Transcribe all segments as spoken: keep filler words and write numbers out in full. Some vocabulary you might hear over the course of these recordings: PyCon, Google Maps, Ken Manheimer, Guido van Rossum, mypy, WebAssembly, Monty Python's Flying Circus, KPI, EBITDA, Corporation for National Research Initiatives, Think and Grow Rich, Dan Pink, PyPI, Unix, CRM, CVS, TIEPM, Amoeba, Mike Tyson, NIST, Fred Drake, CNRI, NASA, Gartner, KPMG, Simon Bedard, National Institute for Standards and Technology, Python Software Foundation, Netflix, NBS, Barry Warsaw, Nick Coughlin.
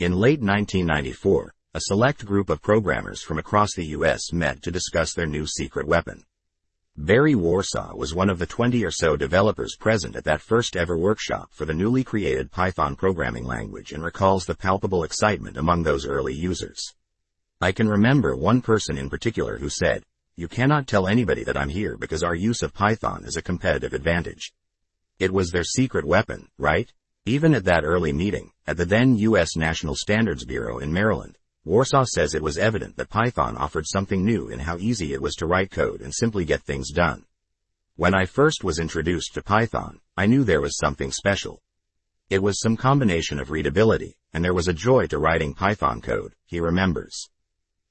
In late nineteen ninety-four, a select group of programmers from across the U S met to discuss their new secret weapon. Barry Warsaw was one of the twenty or so developers present at that first ever workshop for the newly created Python programming language and recalls the palpable excitement among those early users. I can remember one person in particular who said, "You cannot tell anybody that I'm here because our use of Python is a competitive advantage." It was their secret weapon, right? Even at that early meeting, at the then U S National Standards Bureau in Maryland, Warsaw says it was evident that Python offered something new in how easy it was to write code and simply get things done. "When I first was introduced to Python, I knew there was something special. It was some combination of readability, and there was a joy to writing Python code," he remembers.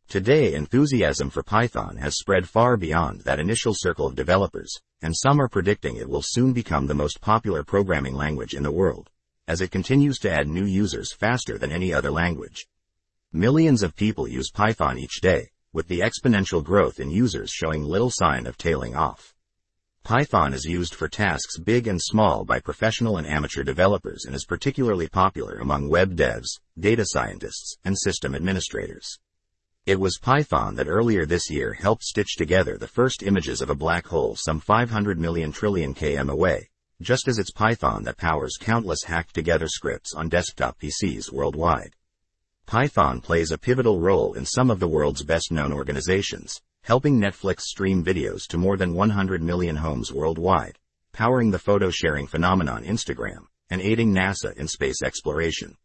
Today, enthusiasm for Python has spread far beyond that initial circle of developers, and some are predicting it will soon become the most popular programming language in the world, as it continues to add new users faster than any other language. Millions of people use Python each day, with the exponential growth in users showing little sign of tailing off. Python is used for tasks big and small by professional and amateur developers and is particularly popular among web devs, data scientists, and system administrators. It was Python that earlier this year helped stitch together the first images of a black hole some five hundred million trillion kilometers away, just as it's Python that powers countless hacked-together scripts on desktop P Cs worldwide. Python plays a pivotal role in some of the world's best-known organizations, helping Netflix stream videos to more than one hundred million homes worldwide, powering the photo-sharing phenomenon Instagram, and aiding NASA in space exploration.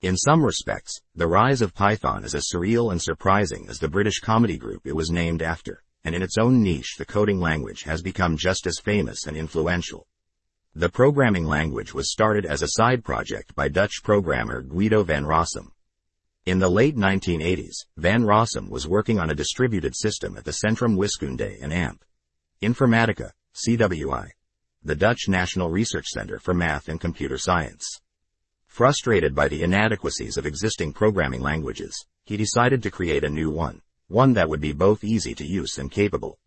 In some respects, the rise of Python is as surreal and surprising as the British comedy group it was named after, and in its own niche the coding language has become just as famous and influential. The programming language was started as a side project by Dutch programmer Guido van Rossum. In the late nineteen eighties, van Rossum was working on a distributed system at the Centrum Wiskunde en Informatica, C W I, the Dutch National Research Center for Math and Computer Science. Frustrated by the inadequacies of existing programming languages, he decided to create a new one, one that would be both easy to use and capable.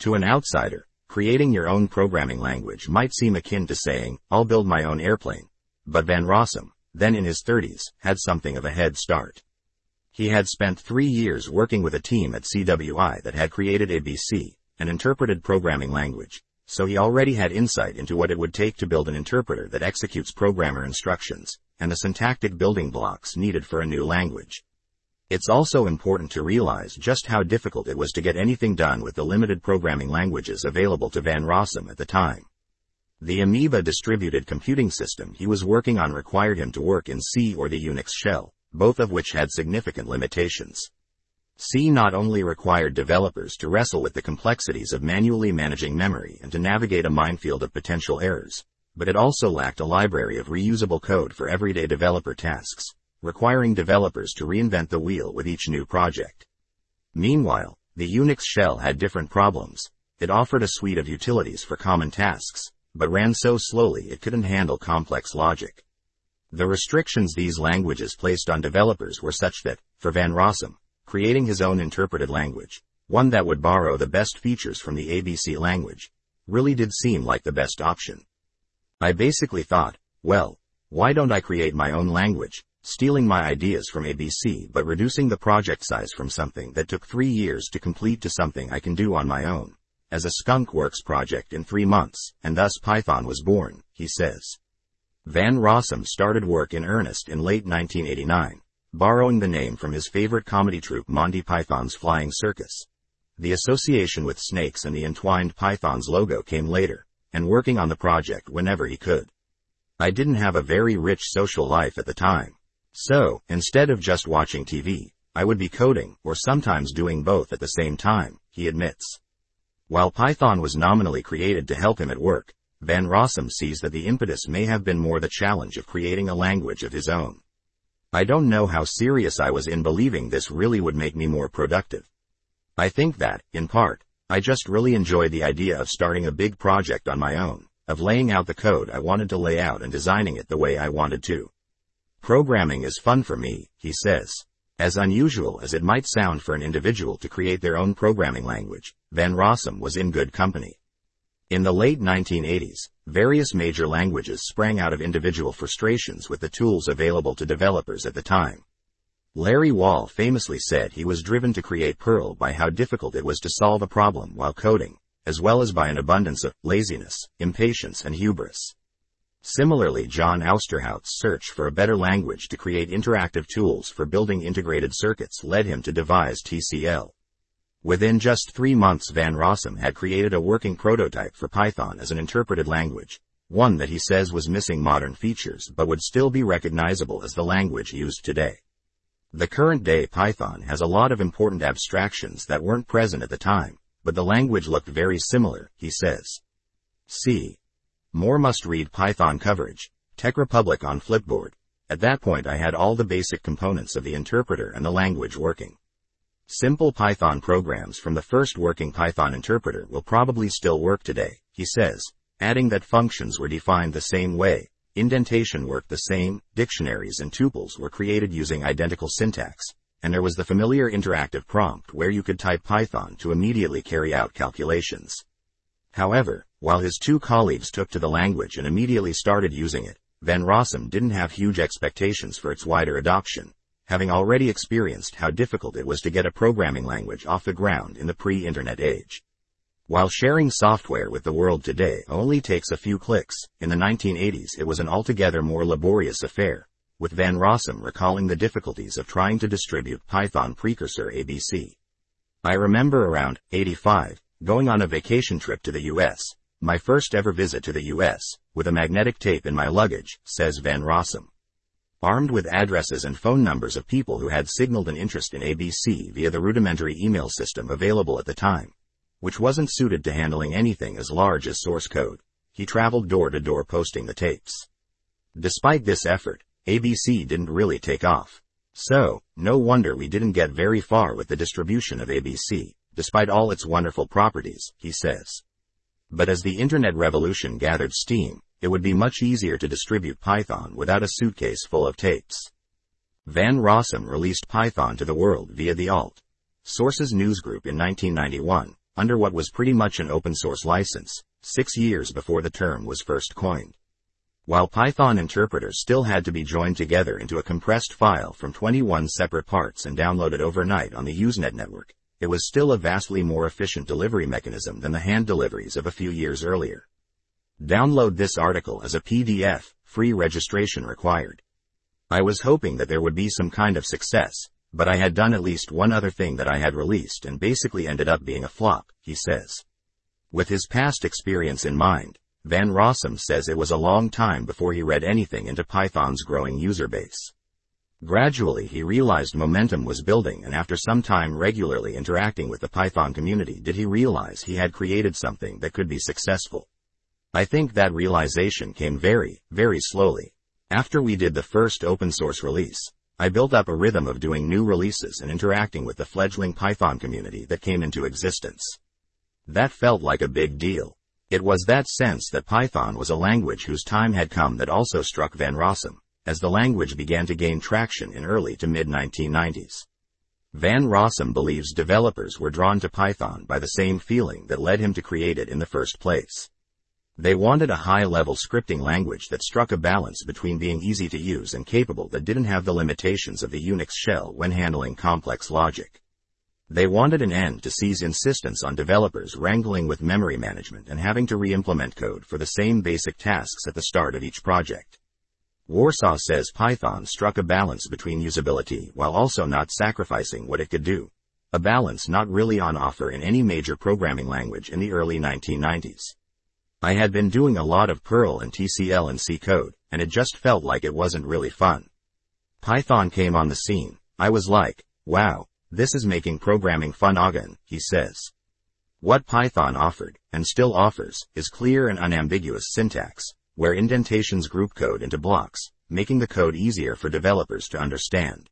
To an outsider, creating your own programming language might seem akin to saying, "I'll build my own airplane." But van Rossum, then in his thirties, had something of a head start. He had spent three years working with a team at C W I that had created A B C, an interpreted programming language, so he already had insight into what it would take to build an interpreter that executes programmer instructions, and the syntactic building blocks needed for a new language. It's also important to realize just how difficult it was to get anything done with the limited programming languages available to van Rossum at the time. The Amoeba distributed computing system he was working on required him to work in C or the Unix shell, both of which had significant limitations. C not only required developers to wrestle with the complexities of manually managing memory and to navigate a minefield of potential errors, but it also lacked a library of reusable code for everyday developer tasks, requiring developers to reinvent the wheel with each new project. Meanwhile, the Unix shell had different problems. It offered a suite of utilities for common tasks, but ran so slowly it couldn't handle complex logic. The restrictions these languages placed on developers were such that, for van Rossum, creating his own interpreted language, one that would borrow the best features from the A B C language, really did seem like the best option. "I basically thought, well, why don't I create my own language, stealing my ideas from A B C but reducing the project size from something that took three years to complete to something I can do on my own, as a skunk works project in three months, and thus Python was born," he says. Van Rossum started work in earnest in late nineteen eighty-nine. Borrowing the name from his favorite comedy troupe Monty Python's Flying Circus. The association with snakes and the entwined python's logo came later, and working on the project whenever he could. "I didn't have a very rich social life at the time. So, instead of just watching T V, I would be coding, or sometimes doing both at the same time," he admits. While Python was nominally created to help him at work, van Rossum sees that the impetus may have been more the challenge of creating a language of his own. "I don't know how serious I was in believing this really would make me more productive. I think that, in part, I just really enjoyed the idea of starting a big project on my own, of laying out the code I wanted to lay out and designing it the way I wanted to. Programming is fun for me," he says. As unusual as it might sound for an individual to create their own programming language, van Rossum was in good company. In the late nineteen eighties, various major languages sprang out of individual frustrations with the tools available to developers at the time. Larry Wall famously said he was driven to create Perl by how difficult it was to solve a problem while coding, as well as by an abundance of laziness, impatience and hubris. Similarly, John Austerhout's search for a better language to create interactive tools for building integrated circuits led him to devise T C L. Within just three months, Van Rossum had created a working prototype for Python as an interpreted language, one that he says was missing modern features but would still be recognizable as the language used today. The current-day Python has a lot of important abstractions that weren't present at the time, but the language looked very similar, he says. See. More must-read Python coverage, Tech Republic on Flipboard. At that point I had all the basic components of the interpreter and the language working. Simple Python programs from the first working Python interpreter will probably still work today, he says, adding that functions were defined the same way, indentation worked the same, dictionaries and tuples were created using identical syntax, and there was the familiar interactive prompt where you could type Python to immediately carry out calculations. However, while his two colleagues took to the language and immediately started using it, Van Rossum didn't have huge expectations for its wider adoption, having already experienced how difficult it was to get a programming language off the ground in the pre-internet age. While sharing software with the world today only takes a few clicks, in the nineteen eighties it was an altogether more laborious affair, with Van Rossum recalling the difficulties of trying to distribute Python precursor A B C. I remember around eighty-five, going on a vacation trip to the U S, my first ever visit to the U S, with a magnetic tape in my luggage, says Van Rossum. Armed with addresses and phone numbers of people who had signaled an interest in A B C via the rudimentary email system available at the time, which wasn't suited to handling anything as large as source code, he traveled door to door posting the tapes. Despite this effort, A B C didn't really take off. So, no wonder we didn't get very far with the distribution of A B C. Despite all its wonderful properties, he says. But as the internet revolution gathered steam, it would be much easier to distribute Python without a suitcase full of tapes. Van Rossum released Python to the world via the Alt Sources newsgroup in nineteen ninety-one, under what was pretty much an open-source license, six years before the term was first coined. While Python interpreters still had to be joined together into a compressed file from twenty-one separate parts and downloaded overnight on the Usenet network, it was still a vastly more efficient delivery mechanism than the hand deliveries of a few years earlier. Download this article as a P D F, free registration required. I was hoping that there would be some kind of success, but I had done at least one other thing that I had released and basically ended up being a flop, he says. With his past experience in mind, Van Rossum says it was a long time before he read anything into Python's growing user base. Gradually he realized momentum was building, and after some time regularly interacting with the Python community did he realize he had created something that could be successful. I think that realization came very, very slowly. After we did the first open source release, I built up a rhythm of doing new releases and interacting with the fledgling Python community that came into existence. That felt like a big deal. It was that sense that Python was a language whose time had come that also struck Van Rossum, as the language began to gain traction in early to mid nineteen nineties. Van Rossum believes developers were drawn to Python by the same feeling that led him to create it in the first place. They wanted a high-level scripting language that struck a balance between being easy to use and capable that didn't have the limitations of the Unix shell when handling complex logic. They wanted an end to C's insistence on developers wrangling with memory management and having to re-implement code for the same basic tasks at the start of each project. Warsaw says Python struck a balance between usability while also not sacrificing what it could do, a balance not really on offer in any major programming language in the early nineteen nineties. I had been doing a lot of Perl and T C L and C code, and it just felt like it wasn't really fun. Python came on the scene. I was like, wow, this is making programming fun again, he says. What Python offered, and still offers, is clear and unambiguous syntax, where indentations group code into blocks, making the code easier for developers to understand.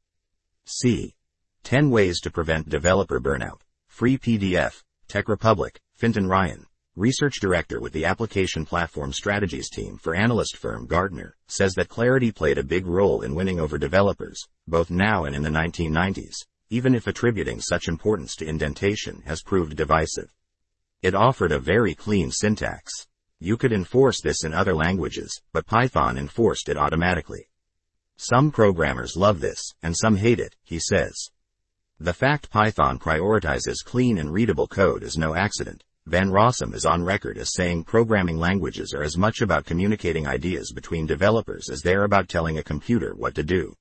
See. ten Ways to Prevent Developer Burnout. Free P D F. Tech Republic, Fintan Ryan, research director with the Application Platform Strategies team for analyst firm Gartner, says that clarity played a big role in winning over developers, both now and in the nineteen nineties, even if attributing such importance to indentation has proved divisive. It offered a very clean syntax. You could enforce this in other languages, but Python enforced it automatically. Some programmers love this, and some hate it, he says. The fact Python prioritizes clean and readable code is no accident. Van Rossum is on record as saying programming languages are as much about communicating ideas between developers as they are about telling a computer what to do.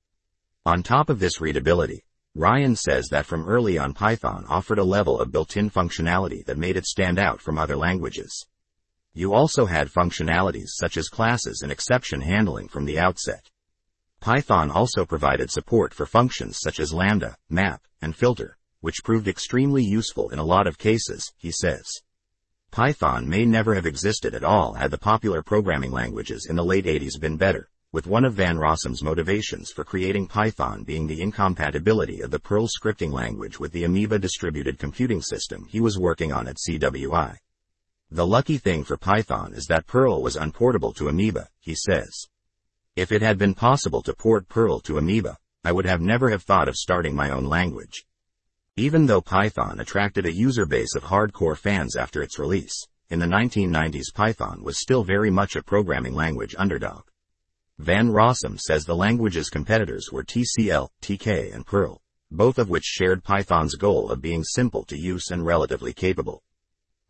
On top of this readability, Ryan says that from early on Python offered a level of built-in functionality that made it stand out from other languages. You also had functionalities such as classes and exception handling from the outset. Python also provided support for functions such as lambda, map, and filter, which proved extremely useful in a lot of cases, he says. Python may never have existed at all had the popular programming languages in the late eighties been better, with one of Van Rossum's motivations for creating Python being the incompatibility of the Perl scripting language with the Amoeba distributed computing system he was working on at C W I. The lucky thing for Python is that Perl was unportable to Amoeba, he says. If it had been possible to port Perl to Amoeba, I would have never have thought of starting my own language. Even though Python attracted a user base of hardcore fans after its release, in the nineteen nineties Python was still very much a programming language underdog. Van Rossum says the language's competitors were T C L, T K and Perl, both of which shared Python's goal of being simple to use and relatively capable.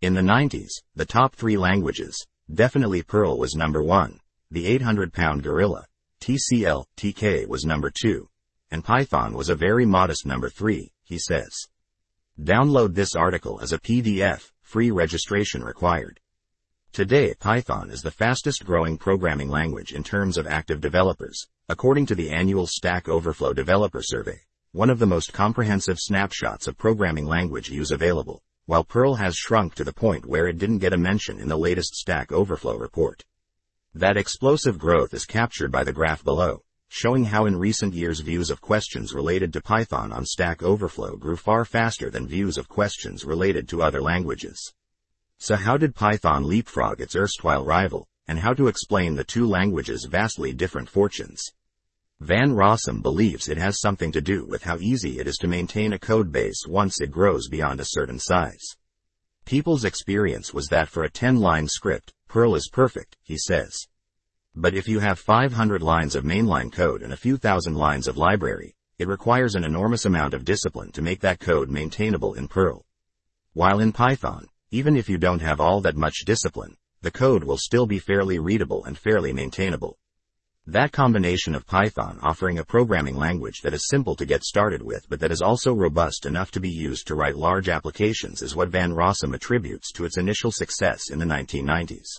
In the nineties, the top three languages, definitely Perl was number one. The eight hundred pound gorilla, T C L, T K was number two, and Python was a very modest number three, he says. Download this article as a P D F, free registration required. Today Python is the fastest growing programming language in terms of active developers, according to the annual Stack Overflow Developer Survey, one of the most comprehensive snapshots of programming language use available, while Perl has shrunk to the point where it didn't get a mention in the latest Stack Overflow report. That explosive growth is captured by the graph below, showing how in recent years views of questions related to Python on Stack Overflow grew far faster than views of questions related to other languages. So how did Python leapfrog its erstwhile rival, and how to explain the two languages' vastly different fortunes? Van Rossum believes it has something to do with how easy it is to maintain a code base once it grows beyond a certain size. People's experience was that for a ten line script, Perl is perfect, he says. But if you have five hundred lines of mainline code and a few thousand lines of library, it requires an enormous amount of discipline to make that code maintainable in Perl. While in Python, even if you don't have all that much discipline, the code will still be fairly readable and fairly maintainable. That combination of Python offering a programming language that is simple to get started with but that is also robust enough to be used to write large applications is what Van Rossum attributes to its initial success in the nineteen nineties.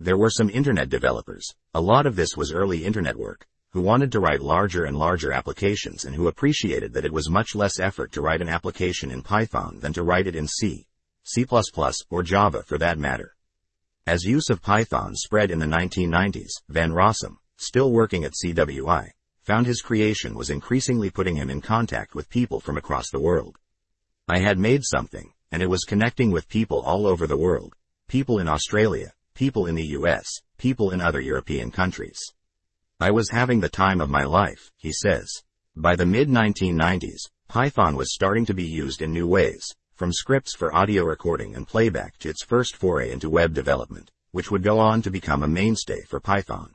There were some internet developers, a lot of this was early internet work, who wanted to write larger and larger applications and who appreciated that it was much less effort to write an application in Python than to write it in C, C plus plus, or Java for that matter. As use of Python spread in the nineteen nineties, Van Rossum, still working at C W I, found his creation was increasingly putting him in contact with people from across the world. I had made something, and it was connecting with people all over the world, people in Australia, people in the U S, people in other European countries. I was having the time of my life, he says. By the mid nineteen nineties, Python was starting to be used in new ways, from scripts for audio recording and playback to its first foray into web development, which would go on to become a mainstay for Python.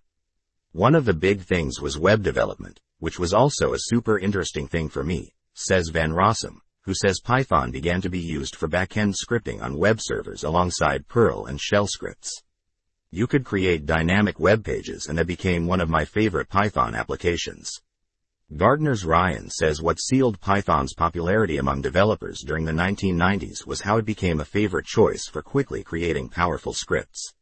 One of the big things was web development, which was also a super interesting thing for me, says Van Rossum, who says Python began to be used for back-end scripting on web servers alongside Perl and shell scripts. You could create dynamic web pages and that became one of my favorite Python applications. Gardner's Ryan says what sealed Python's popularity among developers during the nineteen nineties was how it became a favorite choice for quickly creating powerful scripts.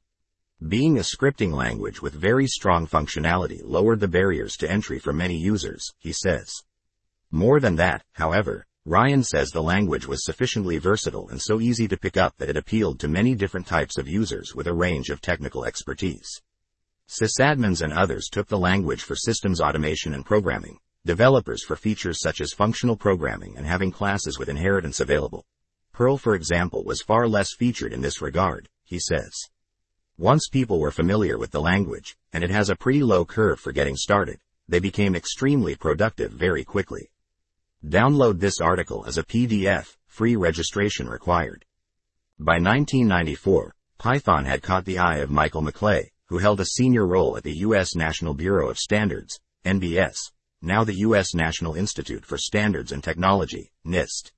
Being a scripting language with very strong functionality lowered the barriers to entry for many users, he says. More than that, however, Ryan says the language was sufficiently versatile and so easy to pick up that it appealed to many different types of users with a range of technical expertise. Sysadmins and others took the language for systems automation and programming, developers for features such as functional programming and having classes with inheritance available. Perl, for example, was far less featured in this regard, he says. Once people were familiar with the language, and it has a pretty low curve for getting started, they became extremely productive very quickly. Download this article as a P D F, free registration required. By nineteen ninety-four, Python had caught the eye of Michael McClay, who held a senior role at the U S National Bureau of Standards, N B S, now the U S National Institute for Standards and Technology, NIST.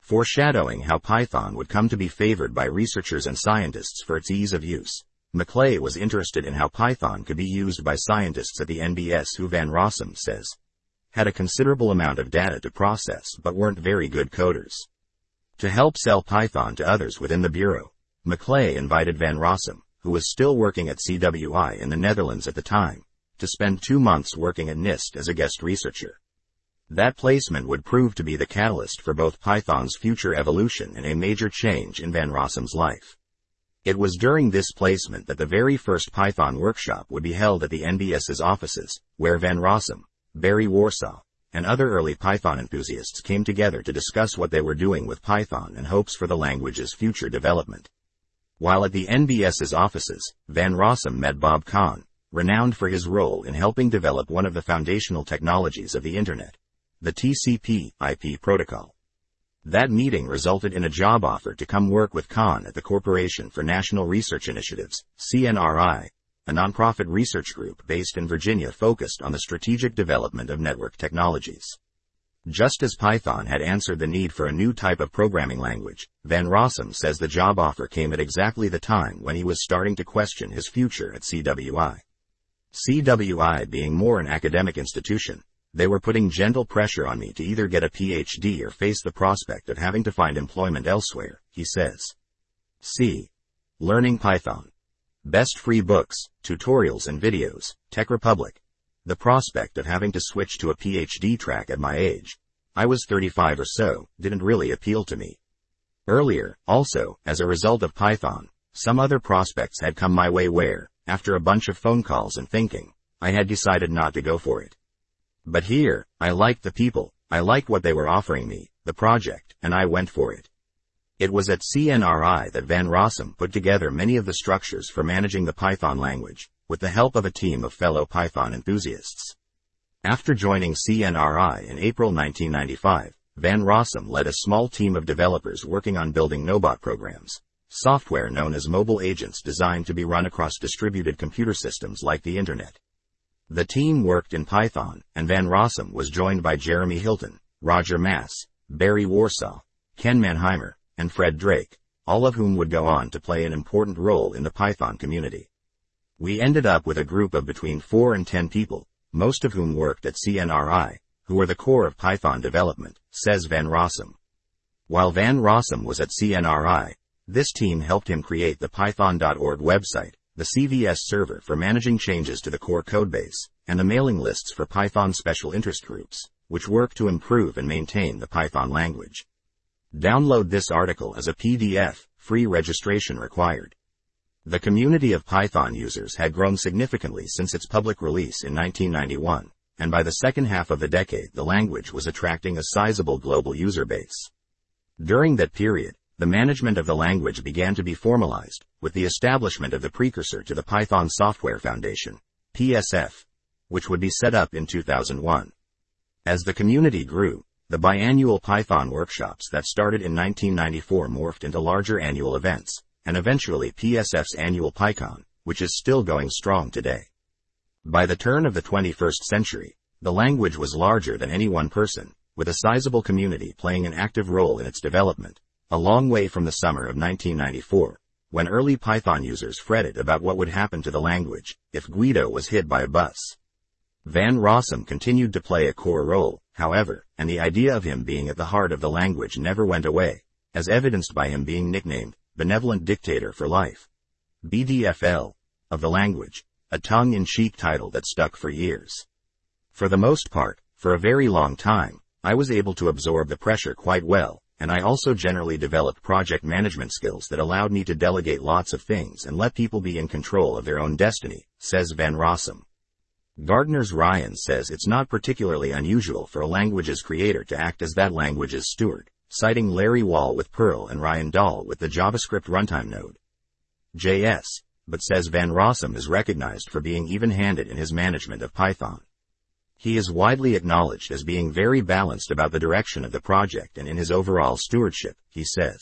Foreshadowing how Python would come to be favored by researchers and scientists for its ease of use, McClay was interested in how Python could be used by scientists at the N B S who, Van Rossum says, had a considerable amount of data to process but weren't very good coders. To help sell Python to others within the Bureau, McClay invited Van Rossum, who was still working at C W I in the Netherlands at the time, to spend two months working at NIST as a guest researcher. That placement would prove to be the catalyst for both Python's future evolution and a major change in Van Rossum's life. It was during this placement that the very first Python workshop would be held at the N B S's offices, where Van Rossum, Barry Warsaw, and other early Python enthusiasts came together to discuss what they were doing with Python and hopes for the language's future development. While at the N B S's offices, Van Rossum met Bob Kahn, renowned for his role in helping develop one of the foundational technologies of the Internet, the T C P I P protocol. That meeting resulted in a job offer to come work with Kahn at the Corporation for National Research Initiatives, C N R I, a nonprofit research group based in Virginia focused on the strategic development of network technologies. Just as Python had answered the need for a new type of programming language, Van Rossum says the job offer came at exactly the time when he was starting to question his future at C W I. C W I being more an academic institution, they were putting gentle pressure on me to either get a P H D or face the prospect of having to find employment elsewhere, he says. C. Learning Python. Best free books, tutorials and videos, Tech Republic. The prospect of having to switch to a P H D track at my age, I was thirty-five or so, didn't really appeal to me. Earlier, also, as a result of Python, some other prospects had come my way where, after a bunch of phone calls and thinking, I had decided not to go for it. But here, I liked the people, I liked what they were offering me, the project, and I went for it. It was at C N R I that Van Rossum put together many of the structures for managing the Python language, with the help of a team of fellow Python enthusiasts. After joining C N R I in April nineteen ninety-five, Van Rossum led a small team of developers working on building Nobot programs, software known as mobile agents designed to be run across distributed computer systems like the Internet. The team worked in Python, and Van Rossum was joined by Jeremy Hilton, Roger Mass, Barry Warsaw, Ken Manheimer, and Fred Drake, all of whom would go on to play an important role in the Python community. We ended up with a group of between four and ten people, most of whom worked at C N R I, who were the core of Python development, says Van Rossum. While Van Rossum was at C N R I, this team helped him create the python dot org website, the C V S server for managing changes to the core codebase, and the mailing lists for Python special interest groups, which work to improve and maintain the Python language. Download this article as a P D F, free registration required. The community of Python users had grown significantly since its public release in nineteen ninety-one, and by the second half of the decade the language was attracting a sizable global user base. During that period, the management of the language began to be formalized, with the establishment of the precursor to the Python Software Foundation, P S F, which would be set up in two thousand one. As the community grew, the biannual Python workshops that started in nineteen ninety-four morphed into larger annual events, and eventually P S F's annual PyCon, which is still going strong today. By the turn of the twenty-first century, the language was larger than any one person, with a sizable community playing an active role in its development, a long way from the summer of nineteen ninety-four, when early Python users fretted about what would happen to the language if Guido was hit by a bus. Van Rossum continued to play a core role, however, and the idea of him being at the heart of the language never went away, as evidenced by him being nicknamed Benevolent Dictator for Life, B D F L, of the language, a tongue-in-cheek title that stuck for years. For the most part, for a very long time, I was able to absorb the pressure quite well, and I also generally developed project management skills that allowed me to delegate lots of things and let people be in control of their own destiny, says Van Rossum. Gardner's Ryan says it's not particularly unusual for a language's creator to act as that language's steward, citing Larry Wall with Perl and Ryan Dahl with the JavaScript runtime node, J S, but says Van Rossum is recognized for being even-handed in his management of Python. He is widely acknowledged as being very balanced about the direction of the project and in his overall stewardship, he says.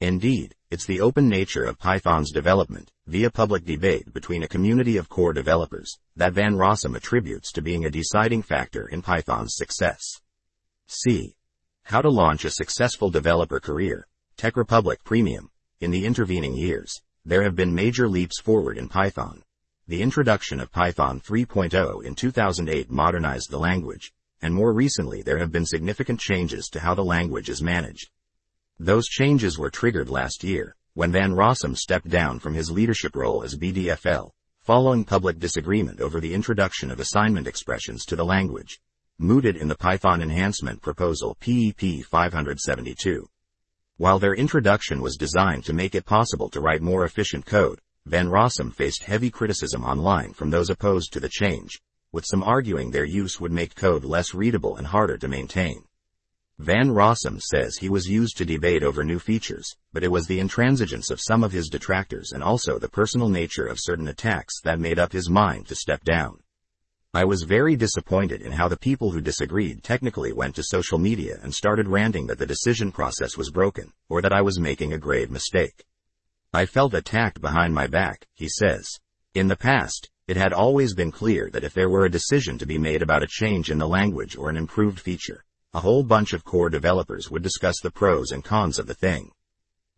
Indeed, it's the open nature of Python's development, via public debate between a community of core developers, that Van Rossum attributes to being a deciding factor in Python's success. C. How to launch a successful developer career, Tech Republic Premium. In the intervening years, there have been major leaps forward in Python. The introduction of Python three point oh in two thousand eight modernized the language, and more recently there have been significant changes to how the language is managed. Those changes were triggered last year, when Van Rossum stepped down from his leadership role as B D F L, following public disagreement over the introduction of assignment expressions to the language, mooted in the Python Enhancement Proposal P E P five seventy-two. While their introduction was designed to make it possible to write more efficient code, Van Rossum faced heavy criticism online from those opposed to the change, with some arguing their use would make code less readable and harder to maintain. Van Rossum says he was used to debate over new features, but it was the intransigence of some of his detractors and also the personal nature of certain attacks that made up his mind to step down. I was very disappointed in how the people who disagreed technically went to social media and started ranting that the decision process was broken, or that I was making a grave mistake. I felt attacked behind my back, he says. In the past, it had always been clear that if there were a decision to be made about a change in the language or an improved feature, a whole bunch of core developers would discuss the pros and cons of the thing.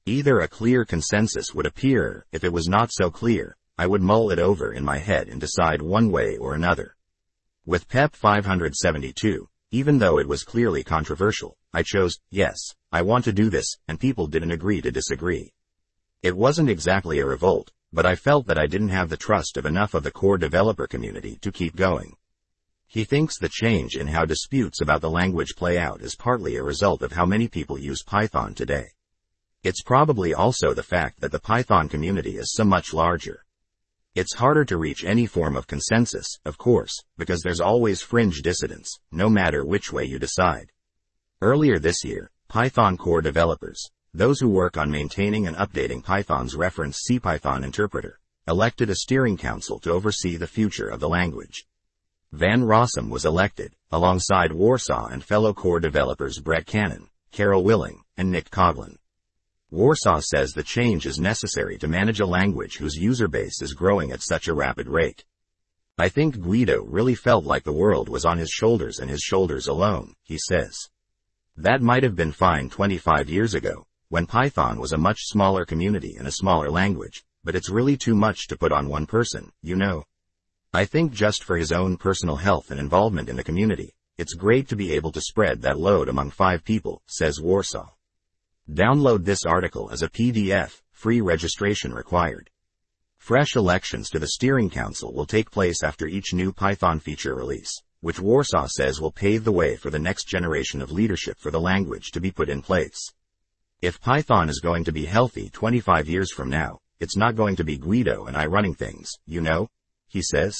Either a clear consensus would appear, if it was not so clear, I would mull it over in my head and decide one way or another. With P E P five seventy-two, even though it was clearly controversial, I chose, yes, I want to do this, and people didn't agree to disagree. It wasn't exactly a revolt, but I felt that I didn't have the trust of enough of the core developer community to keep going. He thinks the change in how disputes about the language play out is partly a result of how many people use Python today. It's probably also the fact that the Python community is so much larger. It's harder to reach any form of consensus, of course, because there's always fringe dissidents, no matter which way you decide. Earlier this year, Python core developers, those who work on maintaining and updating Python's reference CPython interpreter, elected a steering council to oversee the future of the language. Van Rossum was elected, alongside Warsaw and fellow core developers Brett Cannon, Carol Willing, and Nick Coughlin. Warsaw says the change is necessary to manage a language whose user base is growing at such a rapid rate. I think Guido really felt like the world was on his shoulders and his shoulders alone, he says. That might have been fine twenty-five years ago, when Python was a much smaller community and a smaller language, but it's really too much to put on one person, you know. I think just for his own personal health and involvement in the community, it's great to be able to spread that load among five people, says Warsaw. Download this article as a P D F, free registration required. Fresh elections to the steering council will take place after each new Python feature release, which Warsaw says will pave the way for the next generation of leadership for the language to be put in place. If Python is going to be healthy twenty-five years from now, it's not going to be Guido and I running things, you know, he says.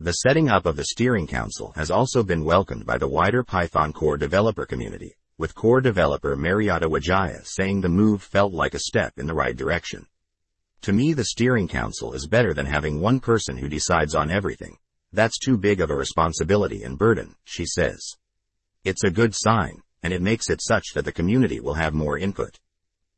The setting up of the steering council has also been welcomed by the wider Python core developer community, with core developer Marietta Wijaya saying the move felt like a step in the right direction. To me, the steering council is better than having one person who decides on everything. That's too big of a responsibility and burden, she says. It's a good sign, and it makes it such that the community will have more input.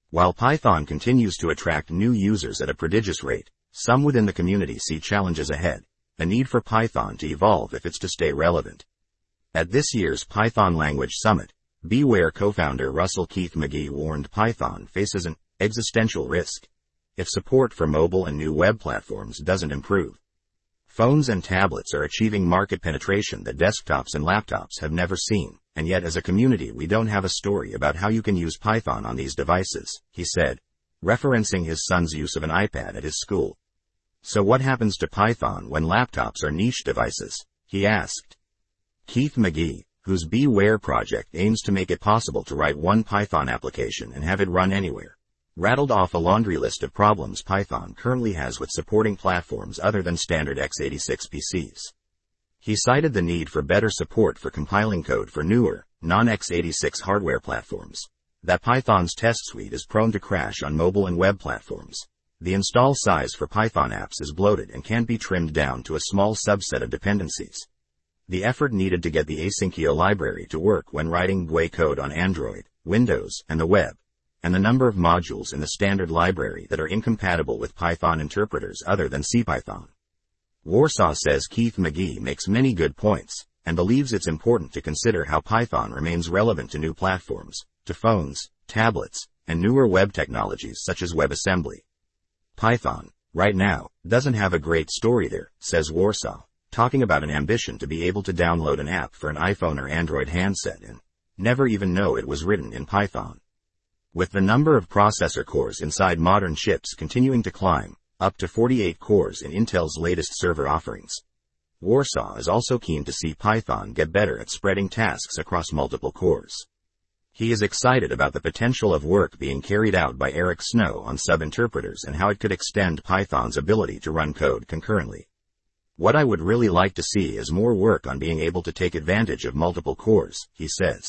While Python continues to attract new users at a prodigious rate, some within the community see challenges ahead, a need for Python to evolve if it's to stay relevant. At this year's Python Language Summit, BeWare co-founder Russell Keith-Magee warned Python faces an existential risk if support for mobile and new web platforms doesn't improve. Phones and tablets are achieving market penetration that desktops and laptops have never seen, and yet as a community we don't have a story about how you can use Python on these devices, he said, referencing his son's use of an iPad at his school. So what happens to Python when laptops are niche devices? He asked. Keith-Magee, whose BeWare project aims to make it possible to write one Python application and have it run anywhere, rattled off a laundry list of problems Python currently has with supporting platforms other than standard x eighty-six P Cs. He cited the need for better support for compiling code for newer, non-x eighty-six hardware platforms, that Python's test suite is prone to crash on mobile and web platforms, the install size for Python apps is bloated and can't be trimmed down to a small subset of dependencies, the effort needed to get the Asyncio library to work when writing B W A code on Android, Windows, and the web, and the number of modules in the standard library that are incompatible with Python interpreters other than CPython. Warsaw says Keith-Magee makes many good points, and believes it's important to consider how Python remains relevant to new platforms, to phones, tablets, and newer web technologies such as WebAssembly. Python, right now, doesn't have a great story there, says Warsaw, talking about an ambition to be able to download an app for an iPhone or Android handset and never even know it was written in Python. With the number of processor cores inside modern chips continuing to climb, up to forty-eight cores in Intel's latest server offerings, Warsaw is also keen to see Python get better at spreading tasks across multiple cores. He is excited about the potential of work being carried out by Eric Snow on sub-interpreters and how it could extend Python's ability to run code concurrently. What I would really like to see is more work on being able to take advantage of multiple cores, he says.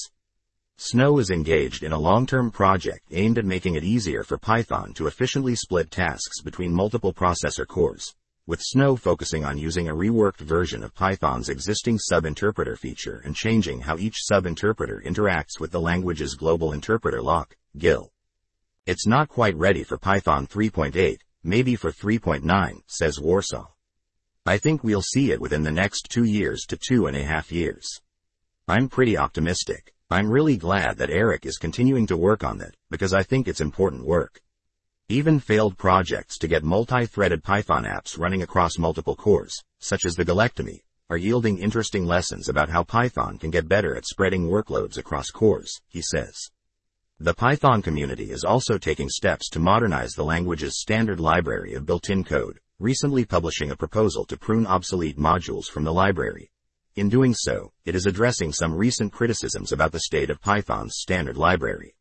Snow is engaged in a long-term project aimed at making it easier for Python to efficiently split tasks between multiple processor cores, with Snow focusing on using a reworked version of Python's existing sub-interpreter feature and changing how each sub-interpreter interacts with the language's global interpreter lock, G I L. It's not quite ready for Python three point eight, maybe for three point nine, says Warsaw. I think we'll see it within the next two years to two and a half years. I'm pretty optimistic. I'm really glad that Eric is continuing to work on that, because I think it's important work. Even failed projects to get multi-threaded Python apps running across multiple cores, such as the Galactomy, are yielding interesting lessons about how Python can get better at spreading workloads across cores, he says. The Python community is also taking steps to modernize the language's standard library of built-in code, recently publishing a proposal to prune obsolete modules from the library. In doing so, it is addressing some recent criticisms about the state of Python's standard library.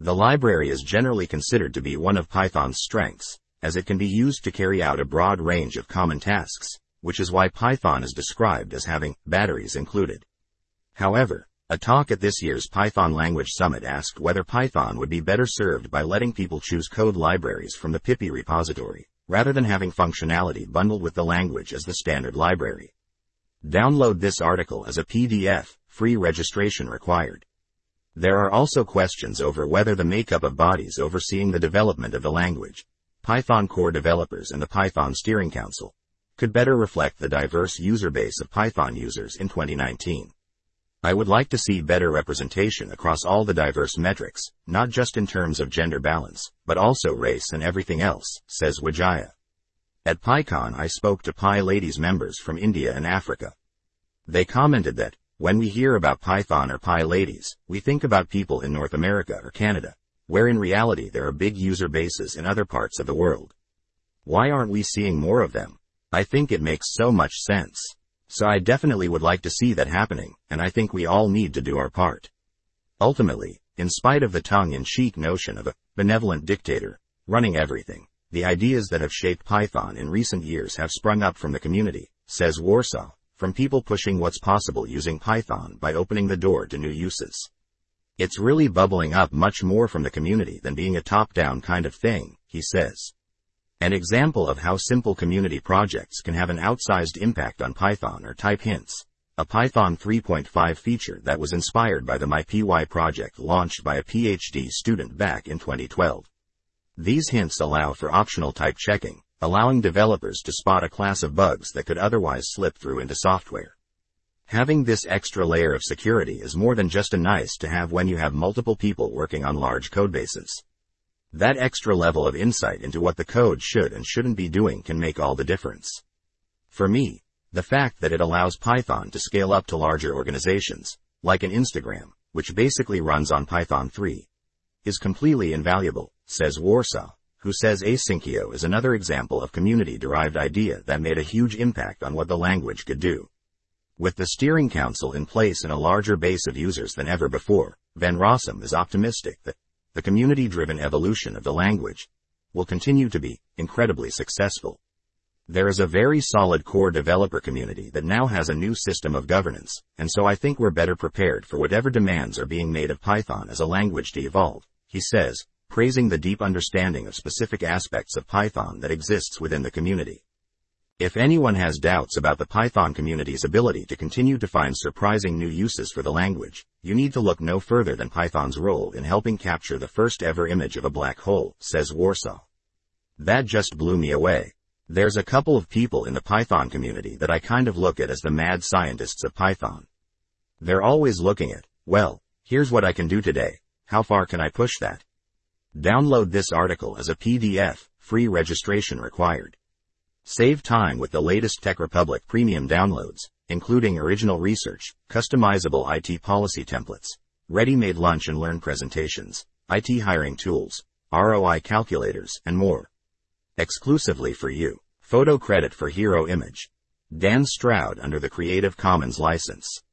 The library is generally considered to be one of Python's strengths, as it can be used to carry out a broad range of common tasks, which is why Python is described as having batteries included. However, a talk at this year's Python Language Summit asked whether Python would be better served by letting people choose code libraries from the P I P I repository, rather than having functionality bundled with the language as the standard library. Download this article as a P D F, free registration required. There are also questions over whether the makeup of bodies overseeing the development of the language, Python core developers and the Python Steering Council, could better reflect the diverse user base of Python users in twenty nineteen. I would like to see better representation across all the diverse metrics, not just in terms of gender balance, but also race and everything else, says Wijaya. At PyCon I spoke to PyLadies members from India and Africa. They commented that, when we hear about Python or PyLadies, we think about people in North America or Canada, where in reality there are big user bases in other parts of the world. Why aren't we seeing more of them? I think it makes so much sense. So I definitely would like to see that happening, and I think we all need to do our part. Ultimately, in spite of the tongue-in-cheek notion of a benevolent dictator running everything, the ideas that have shaped Python in recent years have sprung up from the community, says Warsaw, from people pushing what's possible using Python by opening the door to new uses. It's really bubbling up much more from the community than being a top-down kind of thing, he says. An example of how simple community projects can have an outsized impact on Python are type hints, a Python three point five feature that was inspired by the MyPy project launched by a PhD student back in twenty twelve. These hints allow for optional type checking, allowing developers to spot a class of bugs that could otherwise slip through into software. Having this extra layer of security is more than just a nice to have when you have multiple people working on large codebases. That extra level of insight into what the code should and shouldn't be doing can make all the difference. For me, the fact that it allows Python to scale up to larger organizations, like an Instagram, which basically runs on Python three, is completely invaluable, says Warsaw, who says Asyncio is another example of community-derived idea that made a huge impact on what the language could do. With the steering council in place and a larger base of users than ever before, Van Rossum is optimistic that the community-driven evolution of the language will continue to be incredibly successful. There is a very solid core developer community that now has a new system of governance, and so I think we're better prepared for whatever demands are being made of Python as a language to evolve, he says, praising the deep understanding of specific aspects of Python that exists within the community. If anyone has doubts about the Python community's ability to continue to find surprising new uses for the language, you need to look no further than Python's role in helping capture the first ever image of a black hole, says Warsaw. That just blew me away. There's a couple of people in the Python community that I kind of look at as the mad scientists of Python. They're always looking at, well, here's what I can do today, how far can I push that? Download this article as a P D F, free registration required. Save time with the latest Tech Republic premium downloads, including original research, customizable I T policy templates, ready-made lunch and learn presentations, I T hiring tools, R O I calculators, and more. Exclusively for you. Photo credit for Hero Image. Dan Stroud under the Creative Commons license.